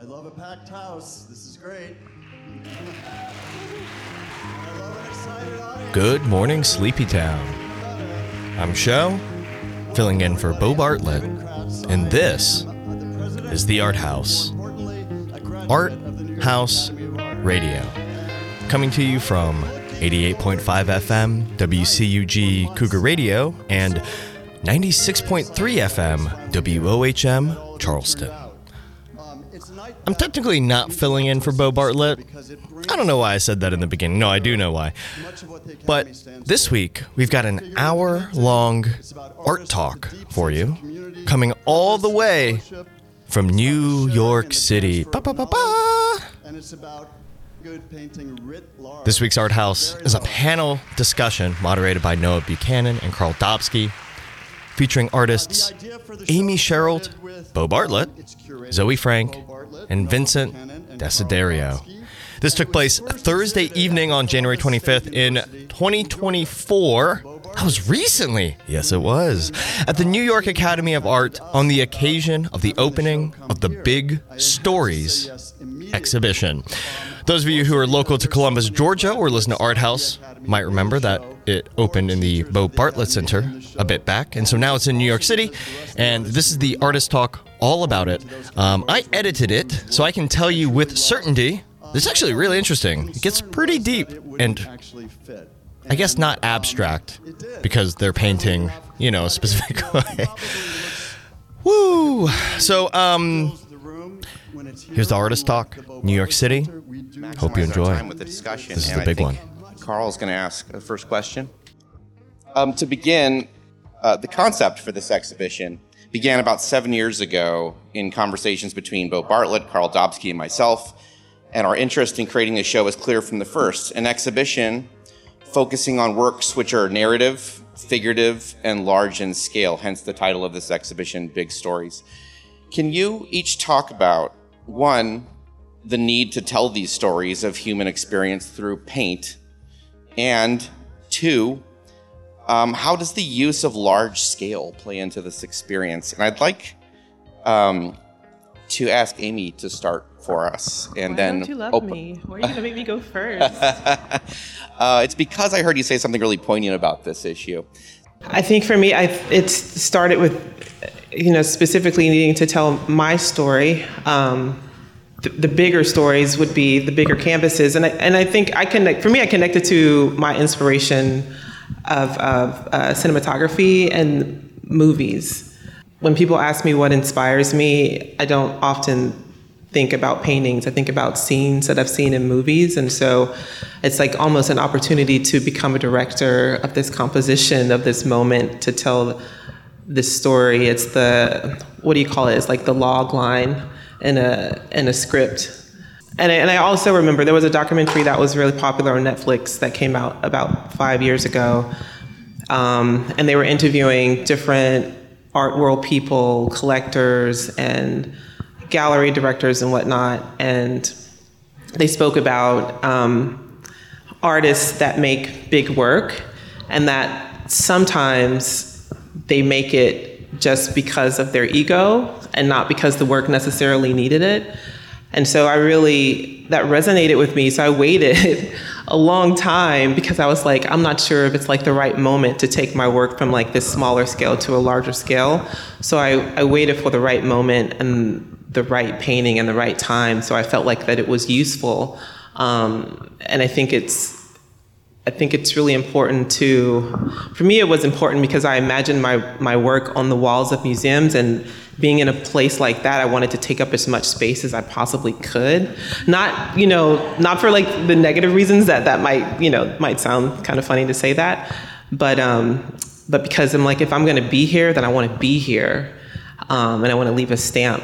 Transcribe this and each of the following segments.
I love a packed house. This is great. I love an excited audience. Good morning, Sleepy Town. I'm Sho, filling in for Bo Bartlett, and this is the Art House. Art House Radio, coming to you from 88.5 FM WCUG Cougar Radio and 96.3 FM WOHM Charleston. I'm technically not filling in for Bo Bartlett. I don't know why I said that in the beginning. No, I do know why. But this week, we've got an hour-long art talk for you, coming all the way from New York City. And it's about good painting writ large. This week's Art House is a panel discussion moderated by Noah Buchanan and Carl Dobsky, featuring artists Amy Sherald, Bo Bartlett, Zoe Frank, and Vincent Desiderio. This took place Thursday evening on January 25th in 2024. That was recently. Yes, it was. At the New York Academy of Art on the occasion of the opening of the Big Stories exhibition. Those of you who are local to Columbus, Georgia, or listen to Art House might remember that it opened in the Bo Bartlett Center a bit back, and so now it's in New York City, and this is the artist talk all about it. I edited it, so I can tell you with certainty, it's actually really interesting. It gets pretty deep, and I guess not abstract, because they're painting, you know, a specific way. Woo! So, here's the artist talk, New York City. Hope you enjoy. This is the big one. Carl's going to ask the first question. To begin, the concept for this exhibition began about 7 years ago in conversations between Bo Bartlett, Carl Dobsky, and myself, and our interest in creating the show was clear from the first. An exhibition focusing on works which are narrative, figurative, and large in scale, hence the title of this exhibition, Big Stories. Can you each talk about, one, the need to tell these stories of human experience through paint, and two, how does the use of large scale play into this experience? And I'd like to ask Amy to start for us. And Why don't you love me? Why are you going to make me go first? It's because I heard you say something really poignant about this issue. I think for me, it started with, you know, specifically needing to tell my story. The bigger stories would be the bigger canvases, and I think I connected to my inspiration of cinematography and movies. When people ask me what inspires me, I don't often think about paintings. I think about scenes that I've seen in movies, and so it's like almost an opportunity to become a director of this composition, of this moment, to tell this story. It's the, what do you call it? It's like the log line in a script. And I also remember there was a documentary that was really popular on Netflix that came out about 5 years ago. And they were interviewing different art world people, collectors and gallery directors and whatnot. And they spoke about artists that make big work, and that sometimes they make it just because of their ego and not because the work necessarily needed it. And so that resonated with me. So I waited a long time because I was like, I'm not sure if it's like the right moment to take my work from like this smaller scale to a larger scale. So I waited for the right moment and the right painting and the right time. So I felt like that it was useful. And I think it's really important for me it was important because I imagined my work on the walls of museums, and being in a place like that, I wanted to take up as much space as I possibly could. Not, you know, not for like the negative reasons that might, you know, might sound kind of funny to say that, but because I'm like, if I'm gonna be here, then I wanna be here. And I wanna leave a stamp,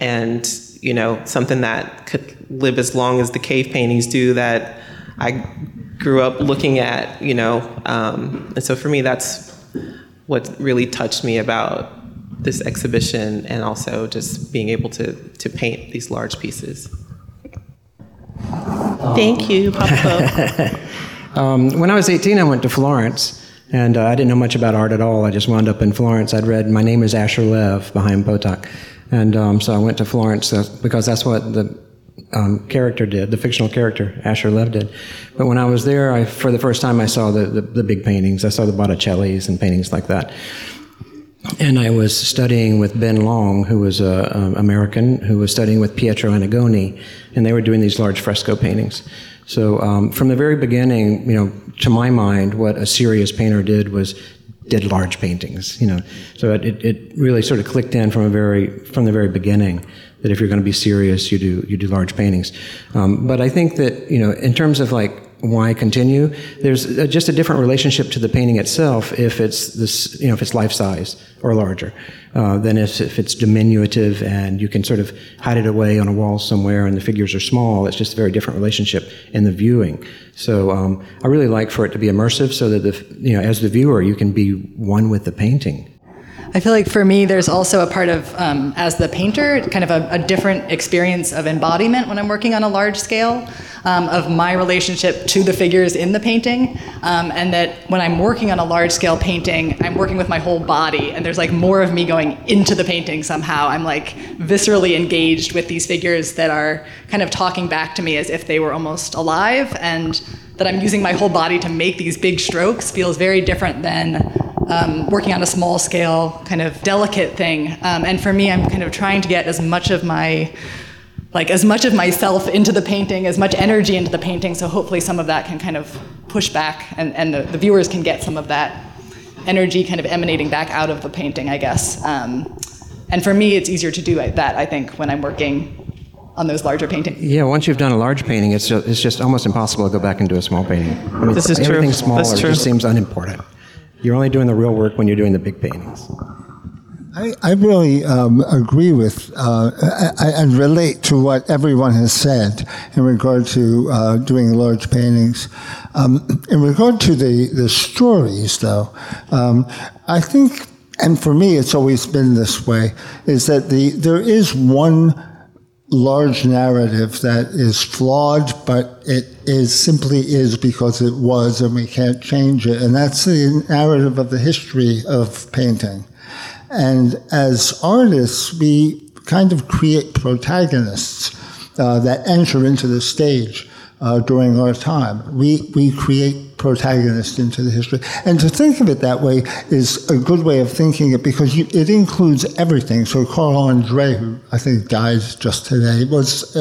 and, you know, something that could live as long as the cave paintings do that I grew up looking at, you know, and so for me, that's what really touched me about this exhibition, and also just being able to paint these large pieces. Thank you, Papa. When I was 18, I went to Florence, and I didn't know much about art at all. I just wound up in Florence. I'd read My Name is Asher Lev behind Potok, And so I went to Florence because that's what the character did, the fictional character Asher Lev did. But when I was there, for the first time I saw the big paintings. I saw the Botticellis and paintings like that. And I was studying with Ben Long, who was an American, who was studying with Pietro Annigoni, and they were doing these large fresco paintings. So from the very beginning, you know, to my mind, what a serious painter did was did large paintings, you know. So it really sort of clicked in from the very beginning that if you're going to be serious, you do large paintings. But I think that, you know, in terms of like why continue, there's just a different relationship to the painting itself if it's this, you know, if it's life size or larger than if it's diminutive and you can sort of hide it away on a wall somewhere and the figures are small. It's just a very different relationship in the viewing. So I really like for it to be immersive so that you know, as the viewer, you can be one with the painting. I feel like for me, there's also a part of, as the painter, kind of a different experience of embodiment when I'm working on a large scale, of my relationship to the figures in the painting, and that when I'm working on a large scale painting, I'm working with my whole body, and there's like more of me going into the painting somehow. I'm like viscerally engaged with these figures that are kind of talking back to me as if they were almost alive, and that I'm using my whole body to make these big strokes feels very different than working on a small scale, kind of delicate thing. And for me, I'm kind of trying to get as much of myself into the painting, as much energy into the painting, so hopefully some of that can kind of push back and the viewers can get some of that energy kind of emanating back out of the painting, I guess. And for me, it's easier to do that, I think, when I'm working on those larger paintings. Yeah, once you've done a large painting, it's just almost impossible to go back and do a small painting. I mean, this is everything true. Smaller That's true. Just seems unimportant. You're only doing the real work when you're doing the big paintings. I really agree with and relate to what everyone has said in regard to doing large paintings. In regard to the stories, though, I think, and for me it's always been this way, is that there is one large narrative that is flawed, but it simply is because it was, and we can't change it. And that's the narrative of the history of painting. And as artists, we kind of create protagonists that enter into the stage during our time. We create protagonists into the history. And to think of it that way is a good way of thinking it because it includes everything. So Carl Andre, who I think died just today, was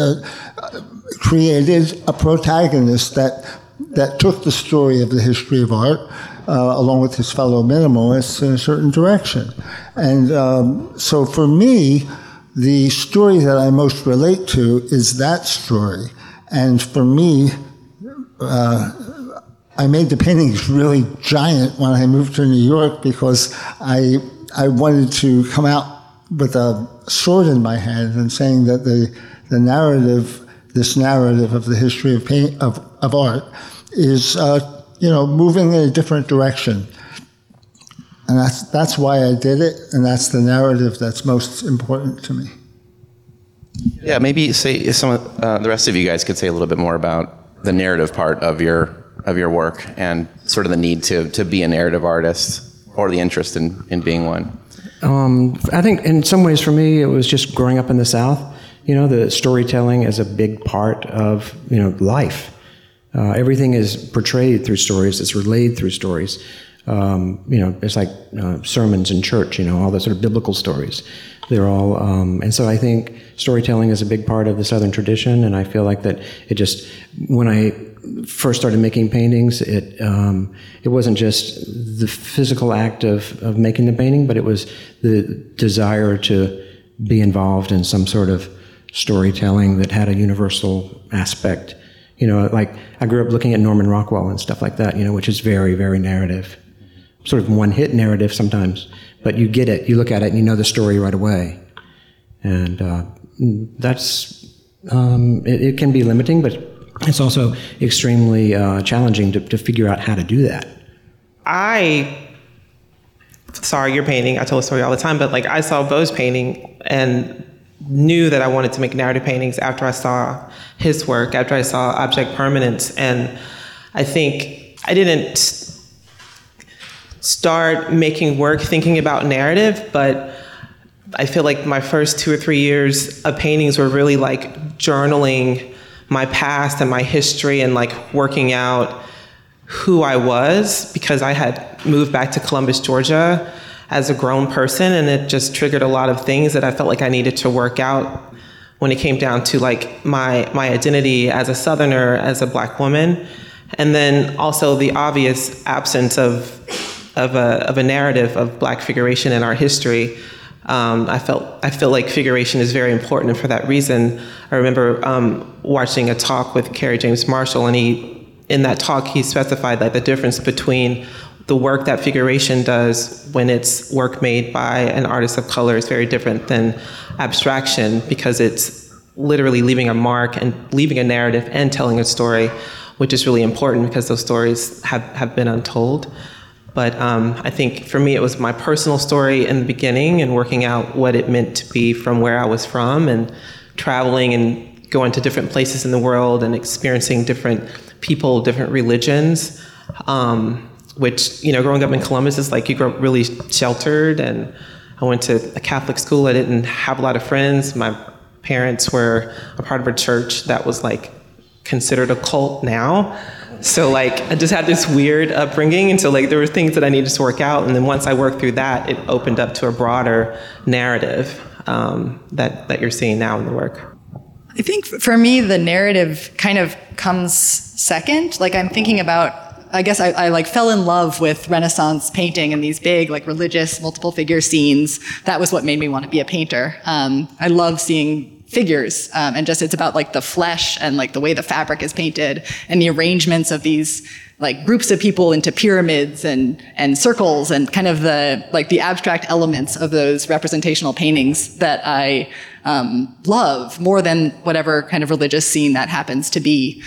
created a protagonist that took the story of the history of art along with his fellow minimalists in a certain direction. And so for me, the story that I most relate to is that story. And for me, I made the paintings really giant when I moved to New York because I wanted to come out with a sword in my hand and saying that the narrative, this narrative of the history of paint, of art, is you know, moving in a different direction, and that's why I did it, and that's the narrative that's most important to me. Yeah, maybe say some of the rest of you guys could say a little bit more about the narrative part of your work and sort of the need to be a narrative artist or the interest in being one. I think in some ways for me it was just growing up in the South. You know, the storytelling is a big part of, you know, life. Everything is portrayed through stories. It's relayed through stories. You know, it's like sermons in church, you know, all the sort of biblical stories. They're all, and so I think storytelling is a big part of the Southern tradition, and I feel like that it just, when I first started making paintings, it wasn't just the physical act of making the painting, but it was the desire to be involved in some sort of storytelling that had a universal aspect. You know, like I grew up looking at Norman Rockwell and stuff like that, you know, which is very, very narrative. Sort of one-hit narrative sometimes, but you get it, you look at it, and you know the story right away. And that's, it can be limiting, but it's also extremely challenging to figure out how to do that. I saw your painting, I tell a story all the time, but like I saw Bo's painting and knew that I wanted to make narrative paintings after I saw his work, after I saw Object Permanence. And I think I didn't start making work thinking about narrative, but I feel like my first 2 or 3 years of paintings were really like journaling my past and my history and like working out who I was, because I had moved back to Columbus, Georgia as a grown person, and it just triggered a lot of things that I felt like I needed to work out when it came down to like my identity as a Southerner, as a Black woman. And then also the obvious absence of a narrative of Black figuration in our history. I feel like figuration is very important, and for that reason, I remember watching a talk with Kerry James Marshall, and in that talk he specified like the difference between the work that figuration does when it's work made by an artist of color is very different than abstraction, because it's literally leaving a mark and leaving a narrative and telling a story, which is really important because those stories have been untold. But I think for me, it was my personal story in the beginning and working out what it meant to be from where I was from, and traveling and going to different places in the world and experiencing different people, different religions, which, you know, growing up in Columbus is like you grow up really sheltered. And I went to a Catholic school. I didn't have a lot of friends. My parents were a part of a church that was like considered a cult now. So like, I just had this weird upbringing, and so like there were things that I needed to work out, and then once I worked through that, it opened up to a broader narrative that you're seeing now in the work. I think for me, the narrative kind of comes second. Like I'm thinking about, I guess I like fell in love with Renaissance painting and these big like religious multiple figure scenes. That was what made me want to be a painter. I love seeing figures, and just it's about like the flesh and like the way the fabric is painted and the arrangements of these like groups of people into pyramids and circles, and kind of the like the abstract elements of those representational paintings that I love more than whatever kind of religious scene that happens to be.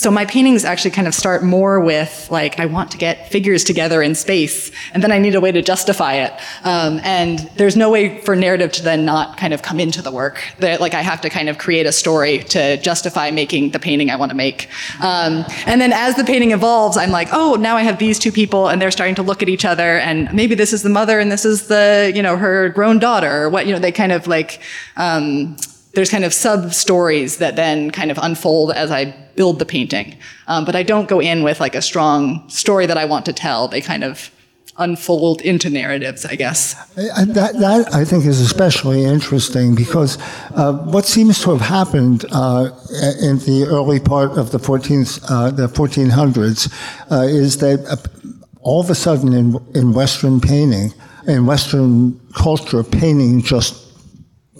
So my paintings actually kind of start more with like, I want to get figures together in space, and then I need a way to justify it. And there's no way for narrative to then not kind of come into the work. That like I have to kind of create a story to justify making the painting I want to make. And then as the painting evolves, I'm like, oh, now I have these two people and they're starting to look at each other, and maybe this is the mother and this is the, you know, her grown daughter, or what, you know, they kind of like, there's kind of sub-stories that then kind of unfold as I build the painting. But I don't go in with like a strong story that I want to tell. They kind of unfold into narratives, I guess. That I think is especially interesting because what seems to have happened in the early part of the 1400s is that all of a sudden in Western painting, in Western culture, painting just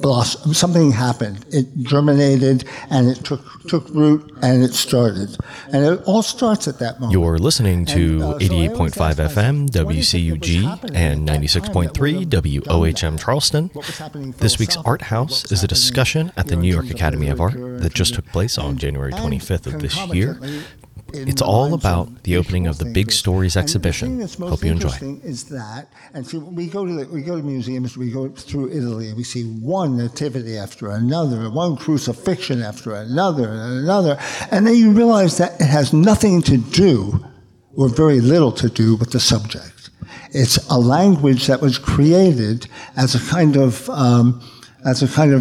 blossom. Something happened. It germinated, and it took root, and it started. And it all starts at that moment. You're listening to 88.5 FM, WCUG, and 96.3 WOHM Charleston. This week's Art House is a discussion at the New York Academy of Art that just took place on January 25th of this year. It's all about the opening of the Big Stories exhibition. Hope you enjoy. Is that, and see, we go to museums, we go through Italy, and we see one nativity after another, one crucifixion after another, and another, and then you realize that it has nothing to do, or very little to do, with the subject. It's a language that was created as a kind of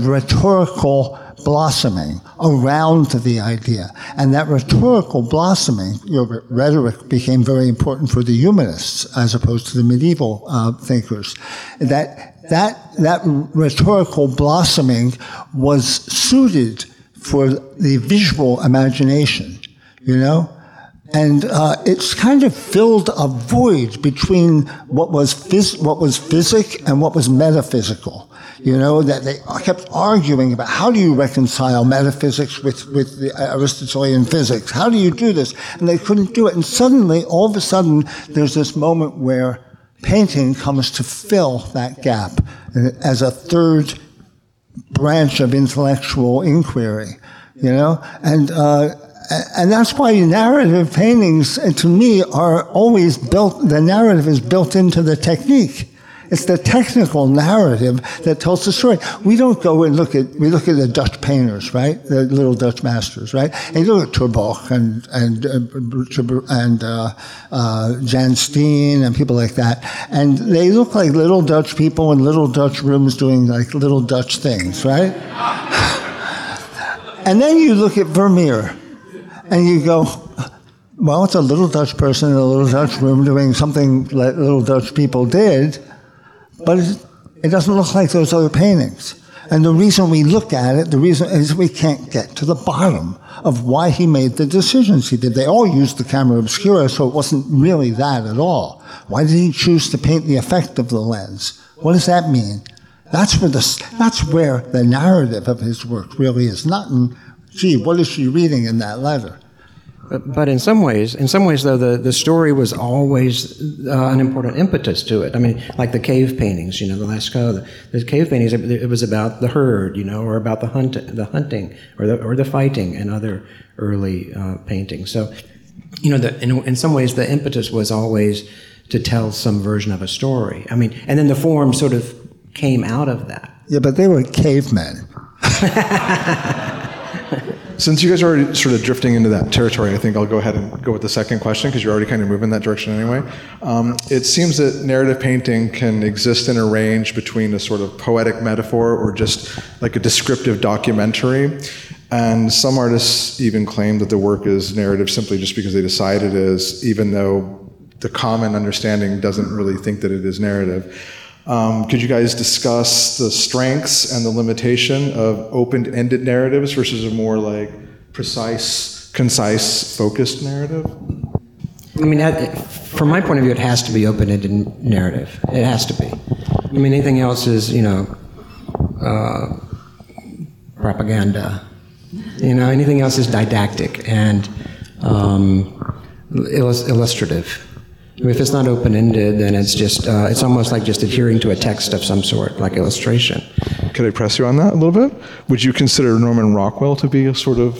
rhetorical blossoming around the idea. And that rhetorical blossoming, your rhetoric became very important for the humanists as opposed to the medieval thinkers. That rhetorical blossoming was suited for the visual imagination, you know? And it's kind of filled a void between what was physic and what was metaphysical. You know, that they kept arguing about how do you reconcile metaphysics with the Aristotelian physics? How do you do this? And they couldn't do it. And suddenly, all of a sudden, there's this moment where painting comes to fill that gap as a third branch of intellectual inquiry, you know? And that's why narrative paintings, to me, are always built, the narrative is built into the technique. It's the technical narrative that tells the story. We don't go and we look at the Dutch painters, right? The little Dutch masters, right? And you look at Terborch and Jan Steen and people like that. And they look like little Dutch people in little Dutch rooms doing like little Dutch things, right? And then you look at Vermeer and you go, well, it's a little Dutch person in a little Dutch room doing something that little Dutch people did, but it doesn't look like those other paintings. And the reason we look at it, the reason is we can't get to the bottom of why he made the decisions he did. They all used the camera obscura, so it wasn't really that at all. Why did he choose to paint the effect of the lens? What does that mean? That's where the narrative of his work really is. Not in, gee, what is she reading in that letter? But in some ways, though, the story was always an important impetus to it. I mean, like the cave paintings, the Lascaux, the cave paintings. It was about the herd, or about the hunting, or the fighting, and other early paintings. So, in some ways, the impetus was always to tell some version of a story. I mean, and then the form sort of came out of that. Yeah, but they were cavemen. Since you guys are already sort of drifting into that territory, I think I'll go ahead and go with the second question, because you're already kind of moving in that direction anyway. It seems that narrative painting can exist in a range between a sort of poetic metaphor or just like a descriptive documentary. And some artists even claim that the work is narrative simply just because they decide it is, even though the common understanding doesn't really think that it is narrative. Could you guys discuss the strengths and the limitation of open-ended narratives versus a more like precise, concise, focused narrative? I mean, from my point of view, it has to be open-ended narrative. It has to be. I mean, anything else is, propaganda. Anything else is didactic and illustrative. If it's not open-ended, then it's just, it's almost like just adhering to a text of some sort, like illustration. Could I press you on that a little bit? Would you consider Norman Rockwell to be a sort of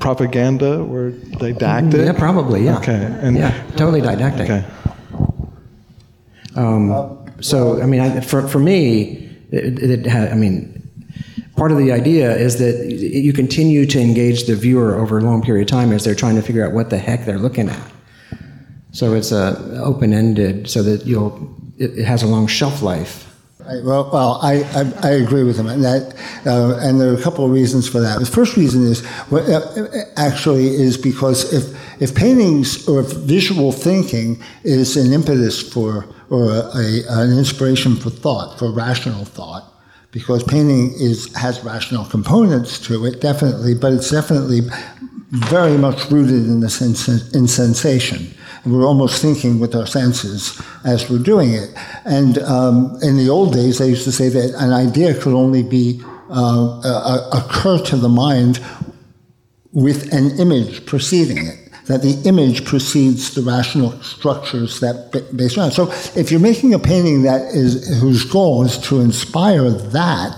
propaganda or didactic? Yeah, probably, yeah. Okay. And yeah, totally didactic. Okay. So, I mean, for me, part of the idea is that you continue to engage the viewer over a long period of time as they're trying to figure out what the heck they're looking at. So it's open-ended, so that it has a long shelf life. Right, well, I agree with him, and there are a couple of reasons for that. The first reason is because if paintings or if visual thinking is an impetus for or an inspiration for thought, for rational thought. Because painting has rational components to it, definitely, but it's definitely very much rooted in the in sensation. And we're almost thinking with our senses as we're doing it. And in the old days, they used to say that an idea could only be occur to the mind with an image preceding it. That the image precedes the rational structures that based around. So if you're making a painting whose goal is to inspire that,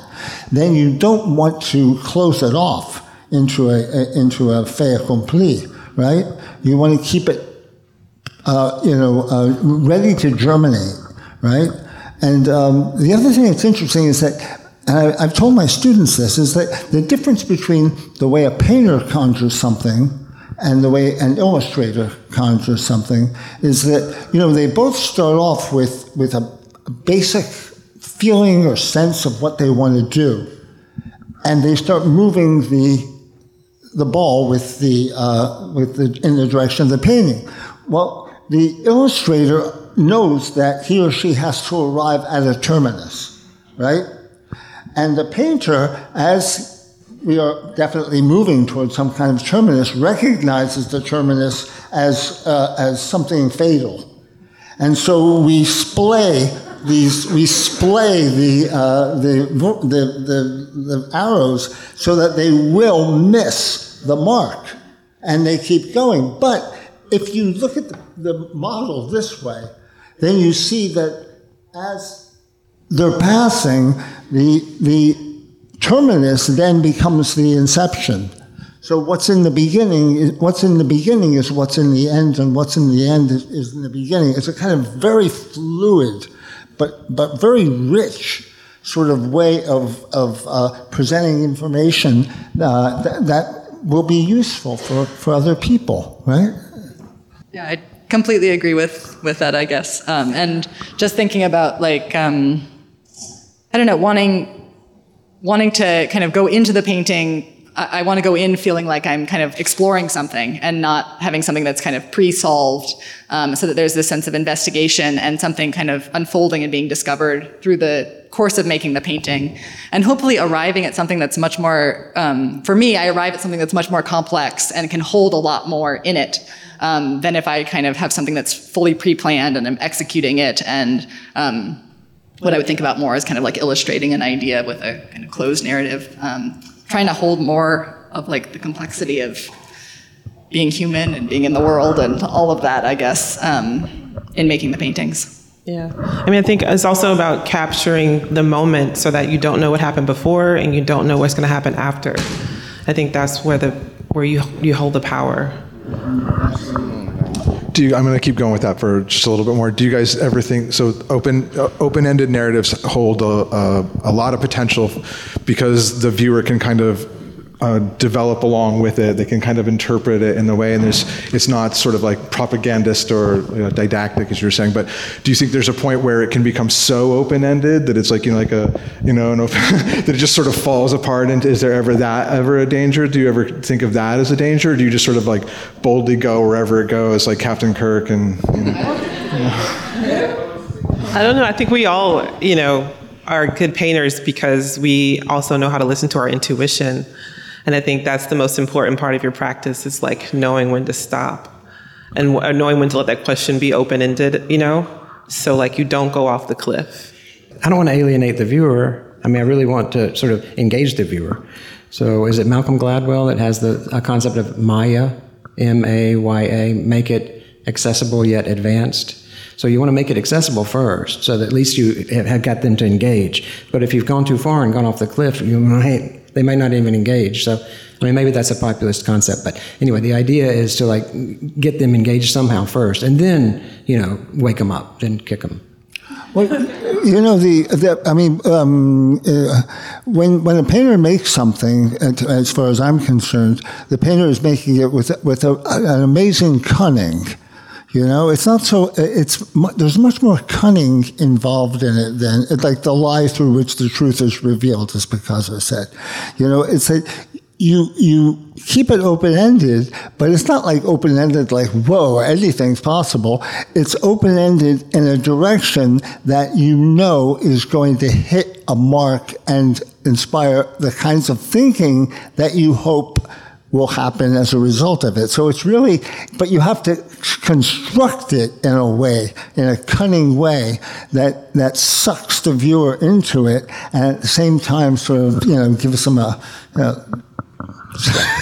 then you don't want to close it off into a fait accompli, right? You want to keep it, ready to germinate, right? And the other thing that's interesting is that. And I've told my students this is that the difference between the way a painter conjures something. And the way an illustrator conjures something is that, they both start off with a basic feeling or sense of what they want to do. And they start moving the ball in the direction of the painting. Well, the illustrator knows that he or she has to arrive at a terminus, right? And the painter, as we are definitely moving towards some kind of terminus, recognizes the terminus as something fatal. And so we splay the arrows so that they will miss the mark, and they keep going. But if you look at the model this way, then you see that as they're passing, the terminus then becomes the inception. So what's in the beginning is what's in the end, and what's in the end is in the beginning. It's a kind of very fluid but very rich sort of way of presenting information that will be useful for other people, right? Yeah, I completely agree with that, I guess. And just thinking about, like, I don't know, wanting to kind of go into the painting, I want to go in feeling like I'm kind of exploring something and not having something that's kind of pre-solved, so that there's this sense of investigation and something kind of unfolding and being discovered through the course of making the painting. And hopefully arriving at something that's much more, for me, I arrive at something that's much more complex and can hold a lot more in it than if I kind of have something that's fully pre-planned and I'm executing it. And what I would think about more is kind of like illustrating an idea with a kind of closed narrative, trying to hold more of like the complexity of being human and being in the world and all of that, I guess, in making the paintings. Yeah. I mean, I think it's also about capturing the moment so that you don't know what happened before and you don't know what's going to happen after. I think that's where you hold the power. I'm going to keep going with that for just a little bit more. Do you guys ever think, so open-ended narratives hold a lot of potential because the viewer can kind of develop along with it. They can kind of interpret it in a way, and it's not sort of like propagandist or didactic, as you were saying. But do you think there's a point where it can become so open-ended that it's like an open, that it just sort of falls apart? And is there ever a danger? Do you ever think of that as a danger? Or do you just sort of like boldly go wherever it goes, like Captain Kirk? And I don't know. I think we all are good painters because we also know how to listen to our intuition. And I think that's the most important part of your practice, is like knowing when to stop and knowing when to let that question be open-ended, so like you don't go off the cliff. I don't want to alienate the viewer. I mean, I really want to sort of engage the viewer. So is it Malcolm Gladwell that has a concept of Maya, M-A-Y-A, make it accessible yet advanced? So you want to make it accessible first, so that at least you have got them to engage. But if you've gone too far and gone off the cliff, they might not even engage. So, I mean, maybe that's a populist concept, but anyway, the idea is to like get them engaged somehow first, and then, wake them up, then kick them. Well, when a painter makes something, as far as I'm concerned, the painter is making it with an amazing cunning. It's not so. There's much more cunning involved in it than like the lie through which the truth is revealed, as Picasso said. It's that you keep it open ended, but it's not like open ended like whoa, anything's possible. It's open ended in a direction that is going to hit a mark and inspire the kinds of thinking that you hope will happen as a result of it. So it's really, but you have to construct it in a way, in a cunning way that sucks the viewer into it, and at the same time sort of, gives them a...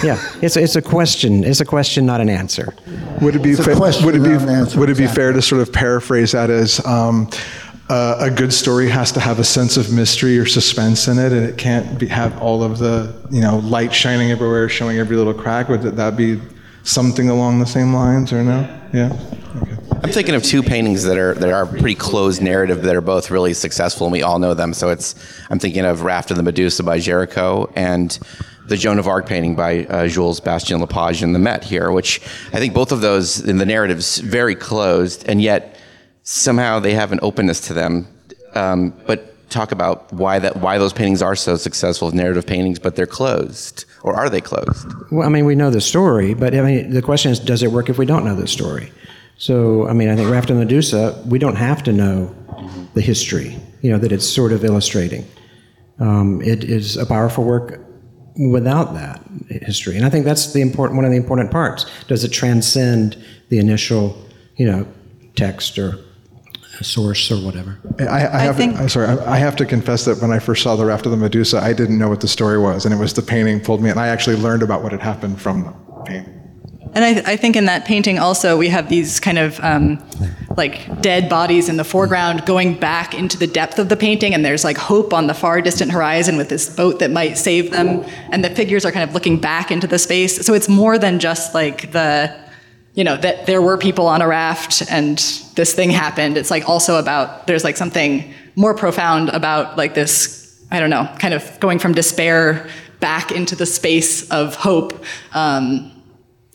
Yeah, it's a question, not an answer. Would it be fair to sort of paraphrase that as a good story has to have a sense of mystery or suspense in it, and it can't have all of the light shining everywhere, showing every little crack? Would that be something along the same lines, or no? Yeah. Okay. I'm thinking of two paintings that are pretty closed narrative that are both really successful, and we all know them. So I'm thinking of Raft of the Medusa by Géricault and the Joan of Arc painting by Jules Bastien-Lepage in the Met here, which I think both of those in the narrative's very closed, and yet somehow they have an openness to them, but talk about why those paintings are so successful as narrative paintings, but they're closed, or are they closed? Well, I mean, we know the story, but I mean, the question is, does it work if we don't know the story? So, I mean, I think Raft of the Medusa, we don't have to know the history, that it's sort of illustrating. It is a powerful work without that history, and I think that's one of the important parts. Does it transcend the initial, text or source or whatever? I have to confess that when I first saw the Raft of the Medusa, I didn't know what the story was, and it was the painting pulled me in. I actually learned about what had happened from the painting. And I think in that painting also we have these kind of like dead bodies in the foreground going back into the depth of the painting, and there's like hope on the far distant horizon with this boat that might save them, and the figures are kind of looking back into the space. So it's more than just like the you know, that there were people on a raft and this thing happened. It's like also about, there's like something more profound about like this, I don't know, kind of going from despair back into the space of hope,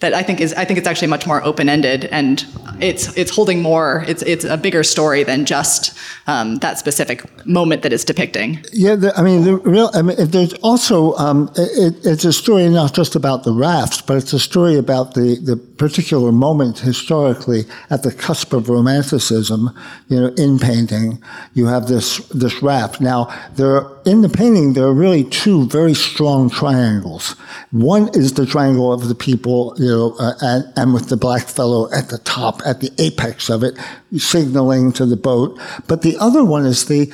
that I think it's actually much more open-ended, and it's holding more. It's a bigger story than just that specific moment that it's depicting. Yeah, there's also it's a story not just about the rafts, but it's a story about the particular moment historically at the cusp of Romanticism. You know, in painting, you have this raft. Now, in the painting there are really two very strong triangles. One is the triangle of the people. You know, and with the black fellow at the top, at the apex of it, signaling to the boat. But the other one is the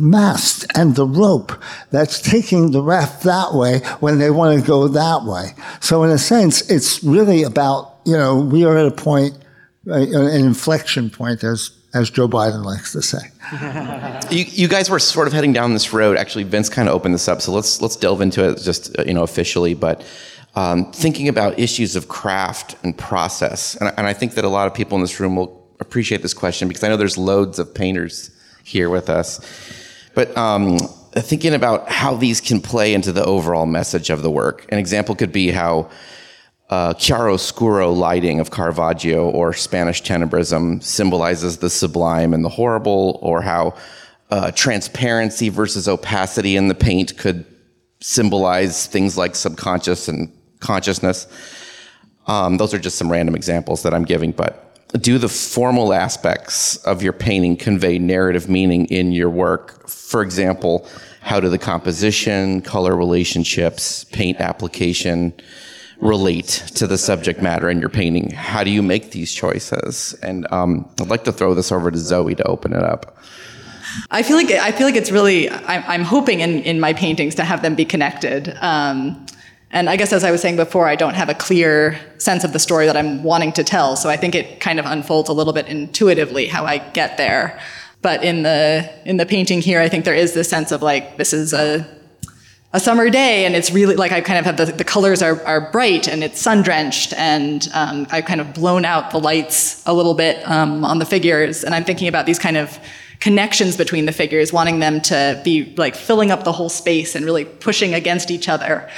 mast and the rope that's taking the raft that way when they want to go that way. So in a sense, it's really about, you know, we are at a point, an inflection point, as Joe Biden likes to say. You guys were sort of heading down this road. Actually, Vince kind of opened this up, so let's delve into it just, you know, officially. But thinking about issues of craft and process, and I think that a lot of people in this room will appreciate this question, because I know there's loads of painters here with us, but thinking about how these can play into the overall message of the work. An example could be how chiaroscuro lighting of Caravaggio or Spanish tenebrism symbolizes the sublime and the horrible, or how transparency versus opacity in the paint could symbolize things like subconscious and consciousness. Those are just some random examples that I'm giving, but do the formal aspects of your painting convey narrative meaning in your work? For example, how do the composition, color relationships, paint application relate to the subject matter in your painting? How do you make these choices? And I'd like to throw this over to Zoe to open it up. I feel like it's really, I'm hoping in my paintings to have them be connected. And I guess, as I was saying before, I don't have a clear sense of the story that I'm wanting to tell. So I think it kind of unfolds a little bit intuitively how I get there. But in the painting here, I think there is this sense of like, this is a summer day, and it's really like, I kind of have the colors are bright and it's sun-drenched, and I've kind of blown out the lights a little bit on the figures. And I'm thinking about these kind of connections between the figures, wanting them to be like filling up the whole space and really pushing against each other.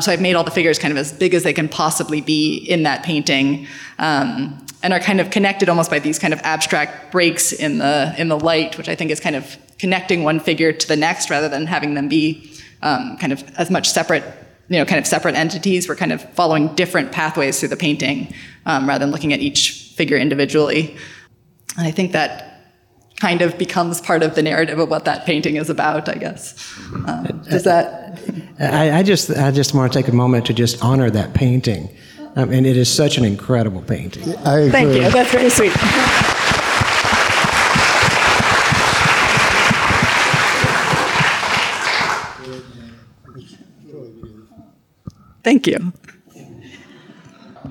So I've made all the figures kind of as big as they can possibly be in that painting, and are kind of connected almost by these kind of abstract breaks in the light, which I think is kind of connecting one figure to the next rather than having them be kind of as much separate, you know, kind of separate entities. We're kind of following different pathways through the painting rather than looking at each figure individually. And I think that kind of becomes part of the narrative of what that painting is about, I guess. I just want to take a moment to just honor that painting. And it is such an incredible painting. I agree. Thank you. That's very sweet. Thank you.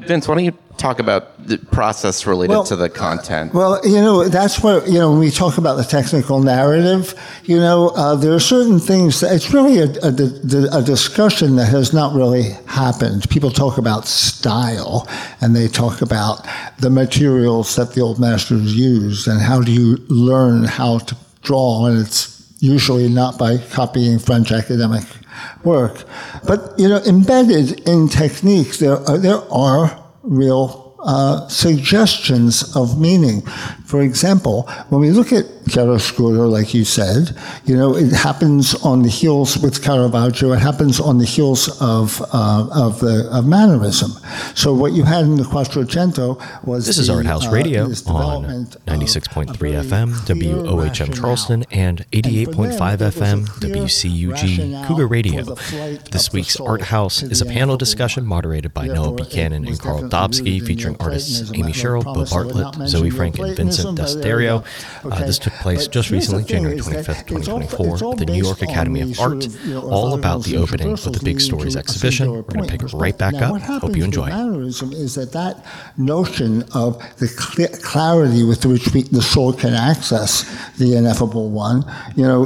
Vince, why don't you talk about the process related to the content? Well, you know, that's what, you know, when we talk about the technical narrative, you know, there are certain things that it's really a discussion that has not really happened. People talk about style, and they talk about the materials that the old masters used, and how do you learn how to draw, and it's usually not by copying French academic work. But, you know, embedded in techniques, there are real suggestions of meaning. For example, when we look at chiaroscuro, like you said, you know, it happens on the heels with Caravaggio. It happens on the heels of Mannerism. So what you had in the Quattrocento was this is ArtHaus Radio on 96.3 FM WOHM Charleston and 88.5 FM WCUG Cougar Radio. This week's ArtHaus is a panel discussion moderated by Noah Buchanan and Carl Dobsky, featuring artists Amy Sherald, Bo Bartlett, Zoe Frank, and Vincent Vincent Desiderio. This took place just recently, January 25th, 2024, at the New York Academy of Art, all about the opening of the Big Stories exhibition. We're going to pick it right back up. Hope you enjoy. Mannerism is that notion of the clarity with which the soul can access the ineffable one,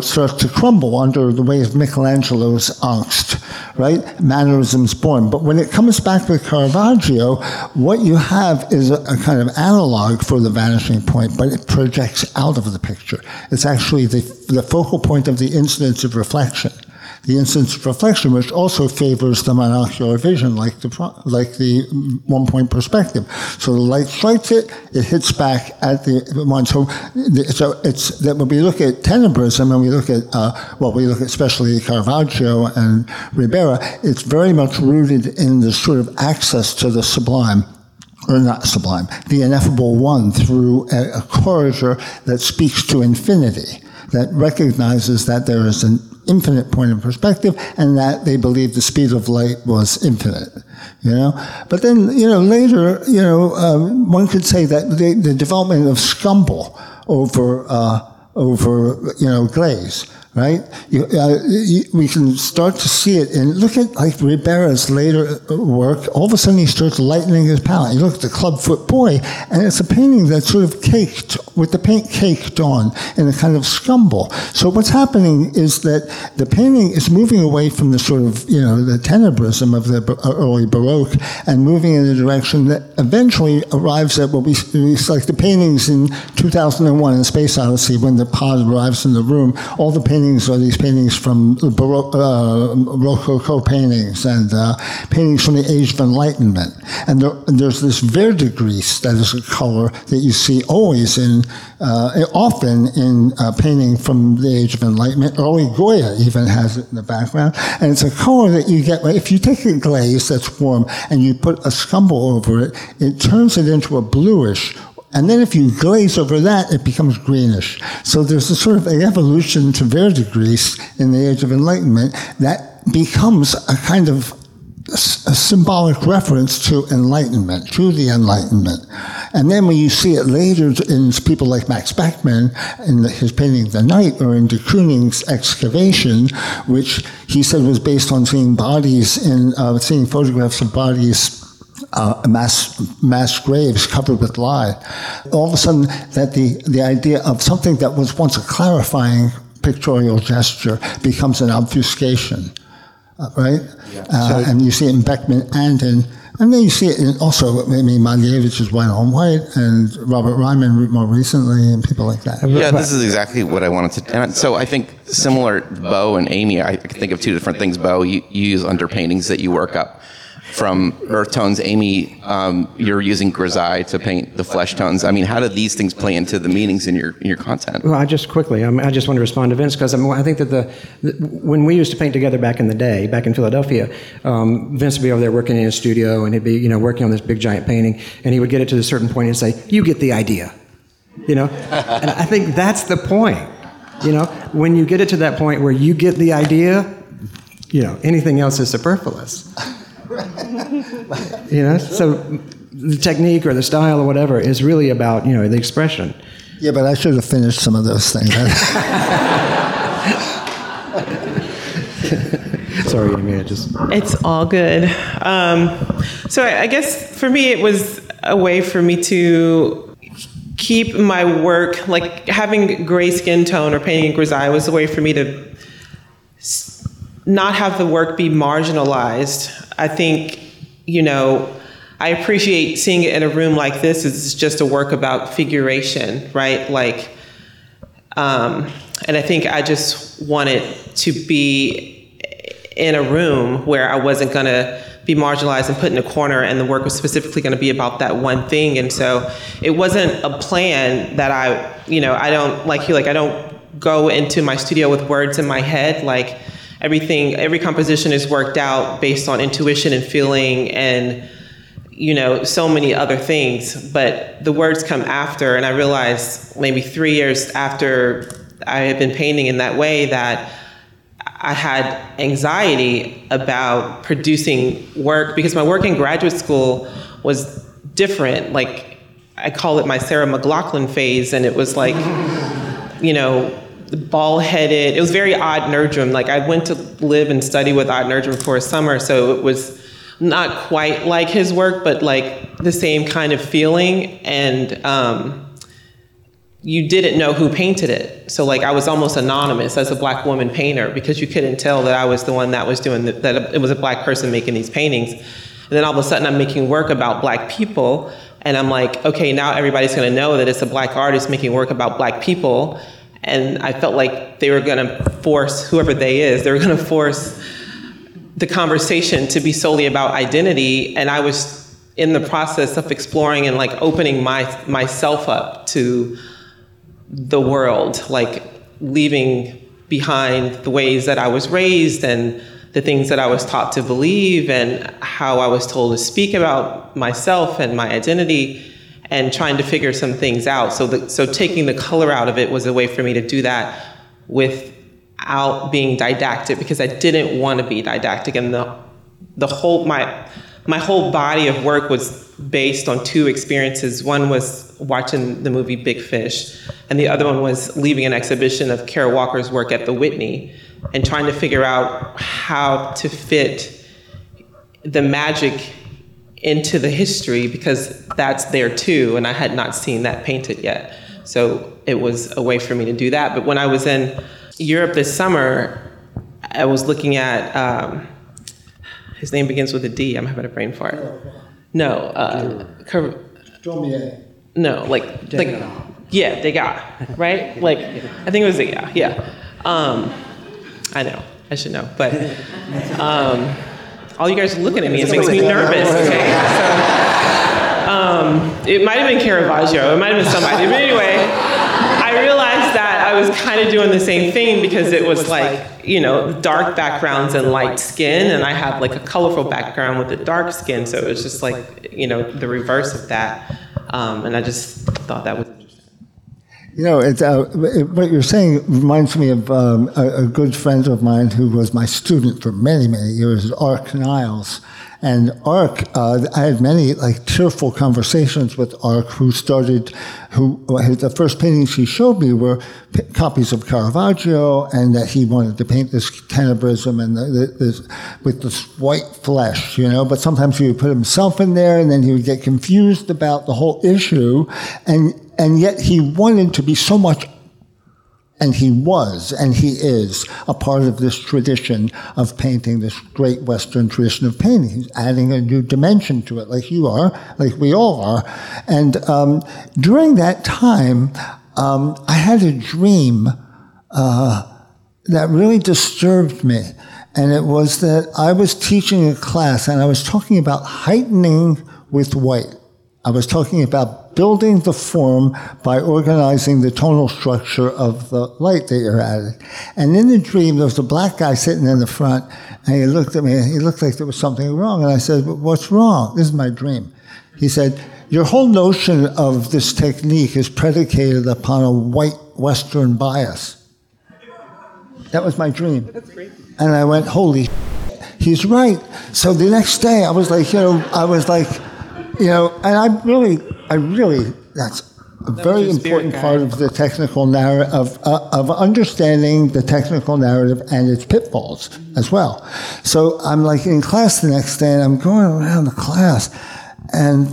starts to crumble under the weight of Michelangelo's angst, right? Mannerism's born. But when it comes back with Caravaggio, what you have is a kind of analog for the vanishing point, but it projects out of the picture. It's actually the focal point of the incidence of reflection. The instance of reflection, which also favors the monocular vision, like the one-point perspective. So the light strikes it; it hits back at the one. So it's that when we look at tenebrism and we look at especially Caravaggio and Ribera, it's very much rooted in this sort of access to the sublime. Or not sublime, the ineffable one through a corridor that speaks to infinity, that recognizes that there is an infinite point of perspective and that they believed the speed of light was infinite, But then, later, one could say that the development of scumble over glaze, right? We can start to see it, and look at like Ribera's later work. All of a sudden, he starts lightening his palette. You look at the Clubfoot Boy, and it's a painting that's sort of caked with the paint caked on in a kind of scumble. So what's happening is that the painting is moving away from the sort of the tenebrism of the early Baroque and moving in a direction that eventually arrives at what it's like the paintings in 2001 in Space Odyssey when the pod arrives in the room. All the paintings are these paintings from Baroque, Rococo paintings and paintings from the Age of Enlightenment. And there's this verdigris that is a color that you see always often in painting from the Age of Enlightenment. Early Goya even has it in the background. And it's a color that you get, if you take a glaze that's warm and you put a scumble over it, it turns it into a bluish. And then if you glaze over that, it becomes greenish. So there's a sort of an evolution to verdigris in the Age of Enlightenment that becomes a kind of a symbolic reference to enlightenment, to the Enlightenment. And then when you see it later in people like Max Beckmann in his painting The Night, or in de Kooning's Excavation, which he said was based on seeing photographs of bodies, mass graves covered with lye. All of a sudden, that the idea of something that was once a clarifying pictorial gesture becomes an obfuscation, right? Yeah. And you see it in Beckmann and then you see it in Malievich's White on White and Robert Ryman more recently and people like that. Yeah, this is exactly what I wanted to. And so I think similar Bo and Amy, I can think of two different things. Bo, you use underpaintings that you work up from earth tones. Amy, you're using grisaille to paint the flesh tones. I mean, how do these things play into the meanings in your content? Well, I just want to respond to Vince because I think that when we used to paint together back in the day, back in Philadelphia, Vince would be over there working in his studio and he'd be working on this big giant painting, and he would get it to a certain point and say, "You get the idea," And I think that's the point, when you get it to that point where you get the idea, anything else is superfluous. So the technique or the style or whatever is really about, the expression. Yeah, but I should have finished some of those things. Sorry, Amy, It's all good. So I guess for me, it was a way for me to keep my work, like having gray skin tone or painting grisaille was a way for me to not have the work be marginalized. I think, I appreciate seeing it in a room like this. It's just a work about figuration, right? Like, and I think I just wanted to be in a room where I wasn't going to be marginalized and put in a corner, and the work was specifically going to be about that one thing. And so it wasn't a plan that I don't go into my studio with words in my head. Like, every composition is worked out based on intuition and feeling and, so many other things. But the words come after, and I realized maybe 3 years after I had been painting in that way that I had anxiety about producing work because my work in graduate school was different. Like, I call it my Sarah McLachlan phase, and it was like, you know, ball-headed. It was very Odd Nerdrum. Like, I went to live and study with Odd Nerdrum for a summer, so it was not quite like his work, but like the same kind of feeling. And you didn't know who painted it. So like I was almost anonymous as a black woman painter, because you couldn't tell that I was the one that was doing that it was a black person making these paintings. And then all of a sudden I'm making work about black people. And I'm like, okay, now everybody's gonna know that it's a black artist making work about black people. And I felt like they were gonna force, whoever they is, they were gonna force the conversation to be solely about identity. And I was in the process of exploring and like opening myself up to the world, like leaving behind the ways that I was raised and the things that I was taught to believe and how I was told to speak about myself and my identity, and trying to figure some things out. So taking the color out of it was a way for me to do that without being didactic, because I didn't want to be didactic. And the whole, my whole body of work was based on two experiences. One was watching the movie Big Fish, and the other one was leaving an exhibition of Kara Walker's work at the Whitney and trying to figure out how to fit the magic into the history, because that's there too, and I had not seen that painted yet. So it was a way for me to do that. But when I was in Europe this summer, I was looking at, his name begins with a D, I'm having a brain fart. No, Degas, right? Like, I think it was Degas, yeah. I know, I should know, but all you guys are looking at me, it makes me nervous, okay? So, it might have been Caravaggio, it might have been somebody, but anyway, I realized that I was kind of doing the same thing, because it was like, you know, dark backgrounds and light skin, and I have like a colorful background with a dark skin, so it was just like, you know, the reverse of that, and I just thought that was interesting. You know, what you're saying reminds me of a good friend of mine who was my student for many, many years, Ark Niles. And Ark, I had many like cheerful conversations with Ark, who the first paintings she showed me were copies of Caravaggio, and that he wanted to paint this tenebrism and this with this white flesh, you know. But sometimes he would put himself in there, and then he would get confused about the whole issue, and yet he wanted to be so much. And he was, and he is, a part of this tradition of painting, this great Western tradition of painting. He's adding a new dimension to it, like you are, like we all are. And during that time, I had a dream that really disturbed me. And it was that I was teaching a class, and I was talking about heightening with white. I was talking about building the form by organizing the tonal structure of the light that you're adding. And in the dream, there was a black guy sitting in the front, and he looked at me, and he looked like there was something wrong. And I said, well, what's wrong? This is my dream. He said, your whole notion of this technique is predicated upon a white Western bias. That was my dream. That's great. And I went, holy shit, he's right. So the next day, I was like, that's a very important part of the technical narrative, of understanding the technical narrative and its pitfalls as well. So I'm like in class the next day, and I'm going around the class, and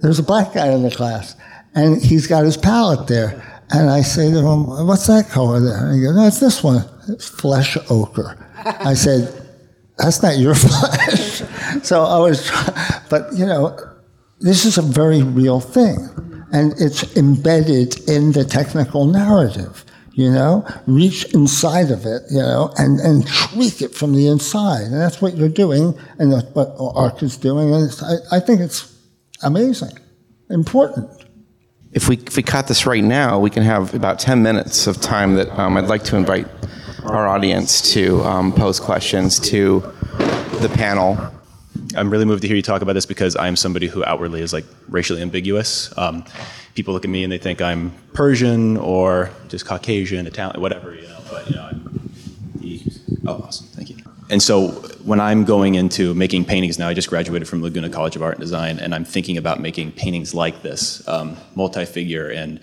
there's a black guy in the class, and he's got his palette there. And I say to him, what's that color there? And he goes, no, it's this one. It's flesh ochre. I said, that's not your flesh. So I was, but you know, this is a very real thing, and it's embedded in the technical narrative, you know? Reach inside of it, you know, and tweak it from the inside, and that's what you're doing, and that's what Ark is doing, and I think it's amazing, important. If we caught this right now, we can have about 10 minutes of time that I'd like to invite our audience to pose questions to the panel. I'm really moved to hear you talk about this, because I'm somebody who outwardly is like racially ambiguous. People look at me and they think I'm Persian or just Caucasian, Italian, whatever, you know. But you know, awesome, thank you. And so when I'm going into making paintings now, I just graduated from Laguna College of Art and Design, and I'm thinking about making paintings like this, multi-figure, and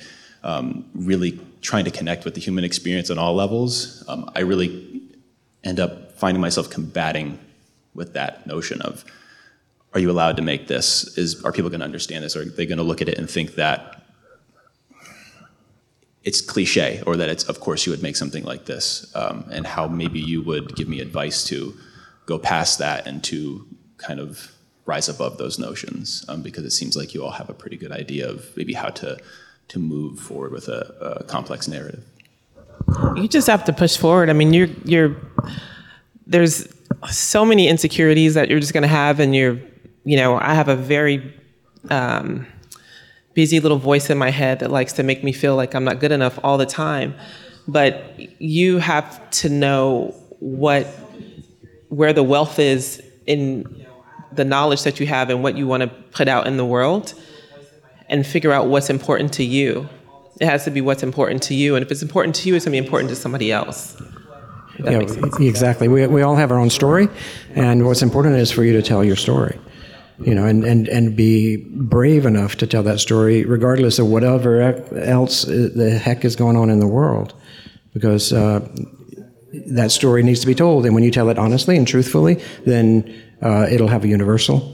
really trying to connect with the human experience on all levels, I really end up finding myself combating with that notion of, are you allowed to make this? Are people going to understand this? Are they going to look at it and think that it's cliche, or that it's, of course, you would make something like this, and how maybe you would give me advice to go past that and to kind of rise above those notions, because it seems like you all have a pretty good idea of maybe how to move forward with a complex narrative. You just have to push forward. I mean, there's so many insecurities that you're just going to have, and I have a very busy little voice in my head that likes to make me feel like I'm not good enough all the time. But you have to know where the wealth is in the knowledge that you have and what you want to put out in the world, and figure out what's important to you. It has to be what's important to you, and if it's important to you, it's going to be important to somebody else. Yeah, exactly. We all have our own story, and what's important is for you to tell your story, and be brave enough to tell that story regardless of whatever else the heck is going on in the world, because that story needs to be told, and when you tell it honestly and truthfully, then it'll have a universal,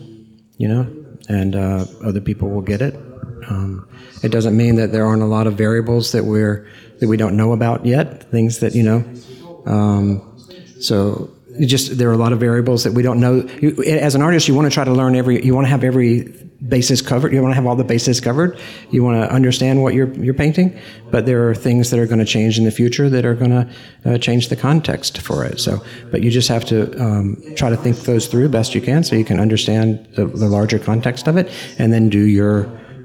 and other people will get it. It doesn't mean that there aren't a lot of variables that we don't know about yet, things that, so there are a lot of variables that we don't know. As an artist, you want to try to learn you want to have every basis covered. You want to have all the bases covered. You want to understand what you're painting, but there are things that are going to change in the future that are going to change the context for it. So, but you just have to try to think those through best you can, so you can understand the larger context of it, and then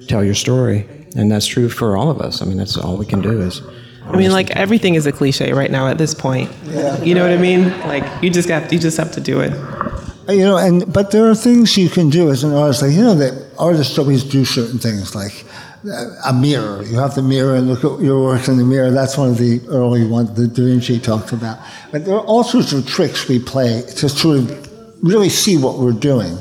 tell your story. And that's true for all of us. I mean, that's all we can do is. I mean, like, everything is a cliche right now at this point. Yeah. You know what I mean? Like, you just have to do it. But there are things you can do as an artist. Like, that artists always do certain things, like a mirror. You have the mirror and look at your works in the mirror. That's one of the early ones that Da Vinci talked about. But there are all sorts of tricks we play to sort of really see what we're doing.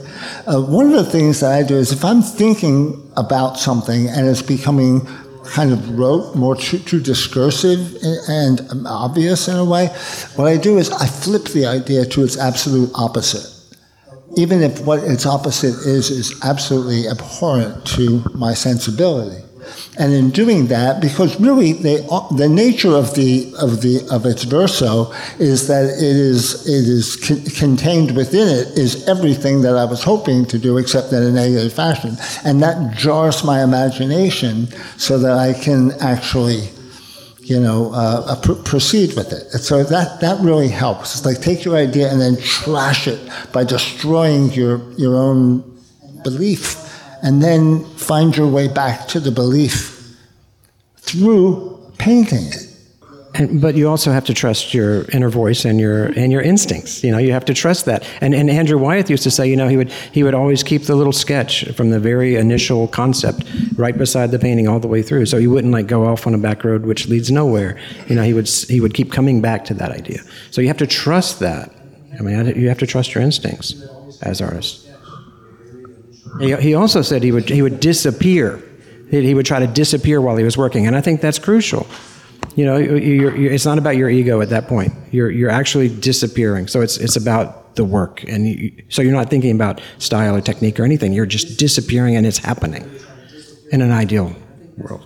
One of the things that I do is, if I'm thinking about something and it's becoming kind of rote, more too discursive and obvious in a way, what I do is I flip the idea to its absolute opposite. Even if what its opposite is absolutely abhorrent to my sensibility. And in doing that, because really the nature of its verso is that it is contained within it is everything that I was hoping to do, except in a negative fashion, and that jars my imagination so that I can actually, proceed with it. And so that really helps. It's like, take your idea and then trash it by destroying your own belief. And then find your way back to the belief through painting it. But you also have to trust your inner voice and your instincts. You have to trust that. And Andrew Wyeth used to say, he would always keep the little sketch from the very initial concept right beside the painting all the way through, so he wouldn't go off on a back road which leads nowhere. He would keep coming back to that idea. So you have to trust that. I mean, you have to trust your instincts as artists. He also said he would disappear. He would try to disappear while he was working, and I think that's crucial. It's not about your ego at that point. You're actually disappearing. So it's about the work, and so you're not thinking about style or technique or anything. You're just disappearing, and it's happening in an ideal world.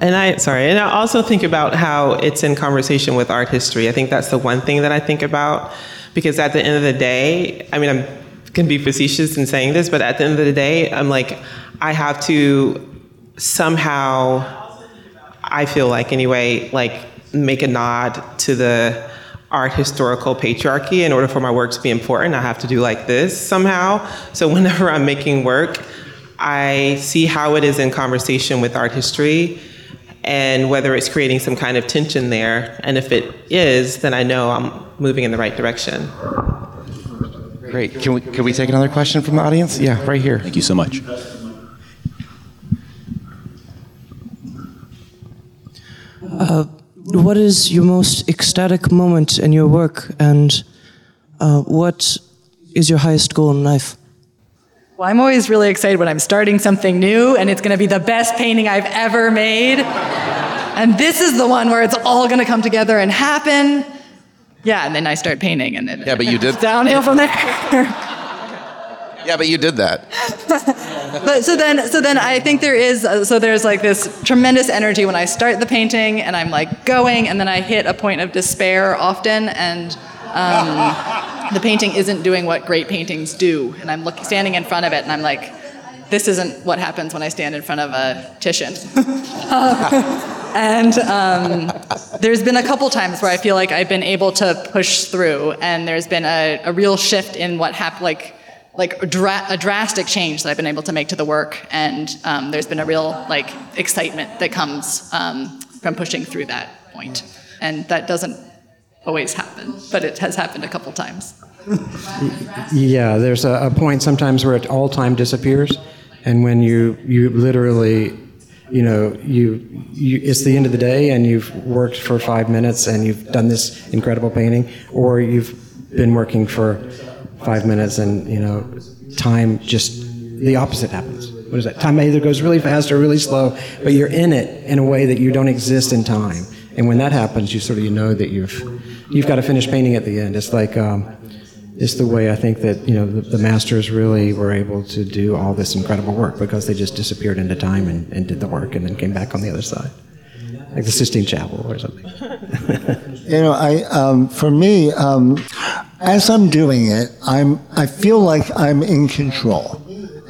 And I also think about how it's in conversation with art history. I think that's the one thing that I think about, because at the end of the day, I mean, I'm can be facetious in saying this, but at the end of the day, I'm like, I have to somehow, I feel like anyway, like make a nod to the art historical patriarchy in order for my work to be important. I have to do like this somehow. So whenever I'm making work, I see how it is in conversation with art history, and whether it's creating some kind of tension there. And if it is, then I know I'm moving in the right direction. Great. Can we take another question from the audience? Yeah, right here. Thank you so much. What is your most ecstatic moment in your work, and What is your highest goal in life? Well, I'm always really excited when I'm starting something new and it's going to be the best painting I've ever made. And this is the one where it's all going to come together and happen. Yeah, and then I start painting and then it's downhill from there. Yeah, but you did that. But so then I think there's like this tremendous energy when I start the painting and I'm like going, and then I hit a point of despair often, and the painting isn't doing what great paintings do, and I'm standing in front of it and I'm like, this isn't what happens when I stand in front of a Titian. There's been a couple times where I feel like I've been able to push through, and there's been a real shift in what happened, a drastic change that I've been able to make to the work, and there's been a real excitement that comes from pushing through that point. And that doesn't always happen, but it has happened a couple times. Yeah, there's a point sometimes where all time disappears, and when you literally, it's the end of the day and you've worked for 5 minutes and you've done this incredible painting, or you've been working for 5 minutes and, time just, the opposite happens. What is that? Time either goes really fast or really slow, but you're in it in a way that you don't exist in time. And when that happens, you sort of, that you've got to finish painting at the end. It's like, it's the way I think that, the masters really were able to do all this incredible work, because they just disappeared into time and did the work and then came back on the other side. Like the Sistine Chapel or something. For me, as I'm doing it, I feel like I'm in control,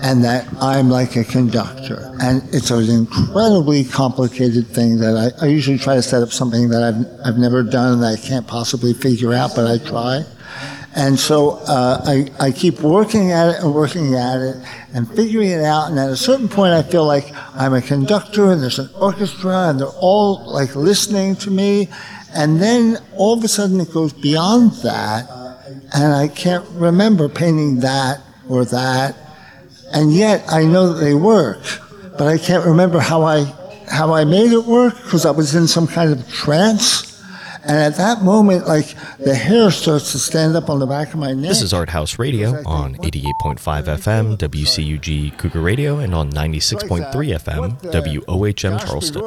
and that I'm like a conductor. And it's an incredibly complicated thing that I usually try to set up something that I've never done and I can't possibly figure out, but I try. And so I keep working at it and figuring it out, and at a certain point I feel like I'm a conductor and there's an orchestra and they're all listening to me, and then all of a sudden it goes beyond that and I can't remember painting that or that, and yet I know that they work, but I can't remember how I made it work, because I was in some kind of trance. And at that moment, the hair starts to stand up on the back of my neck. This is ArtHaus Radio on 88.5 FM, WCUG Cougar Radio, and on 96.3 FM, WOHM Charleston.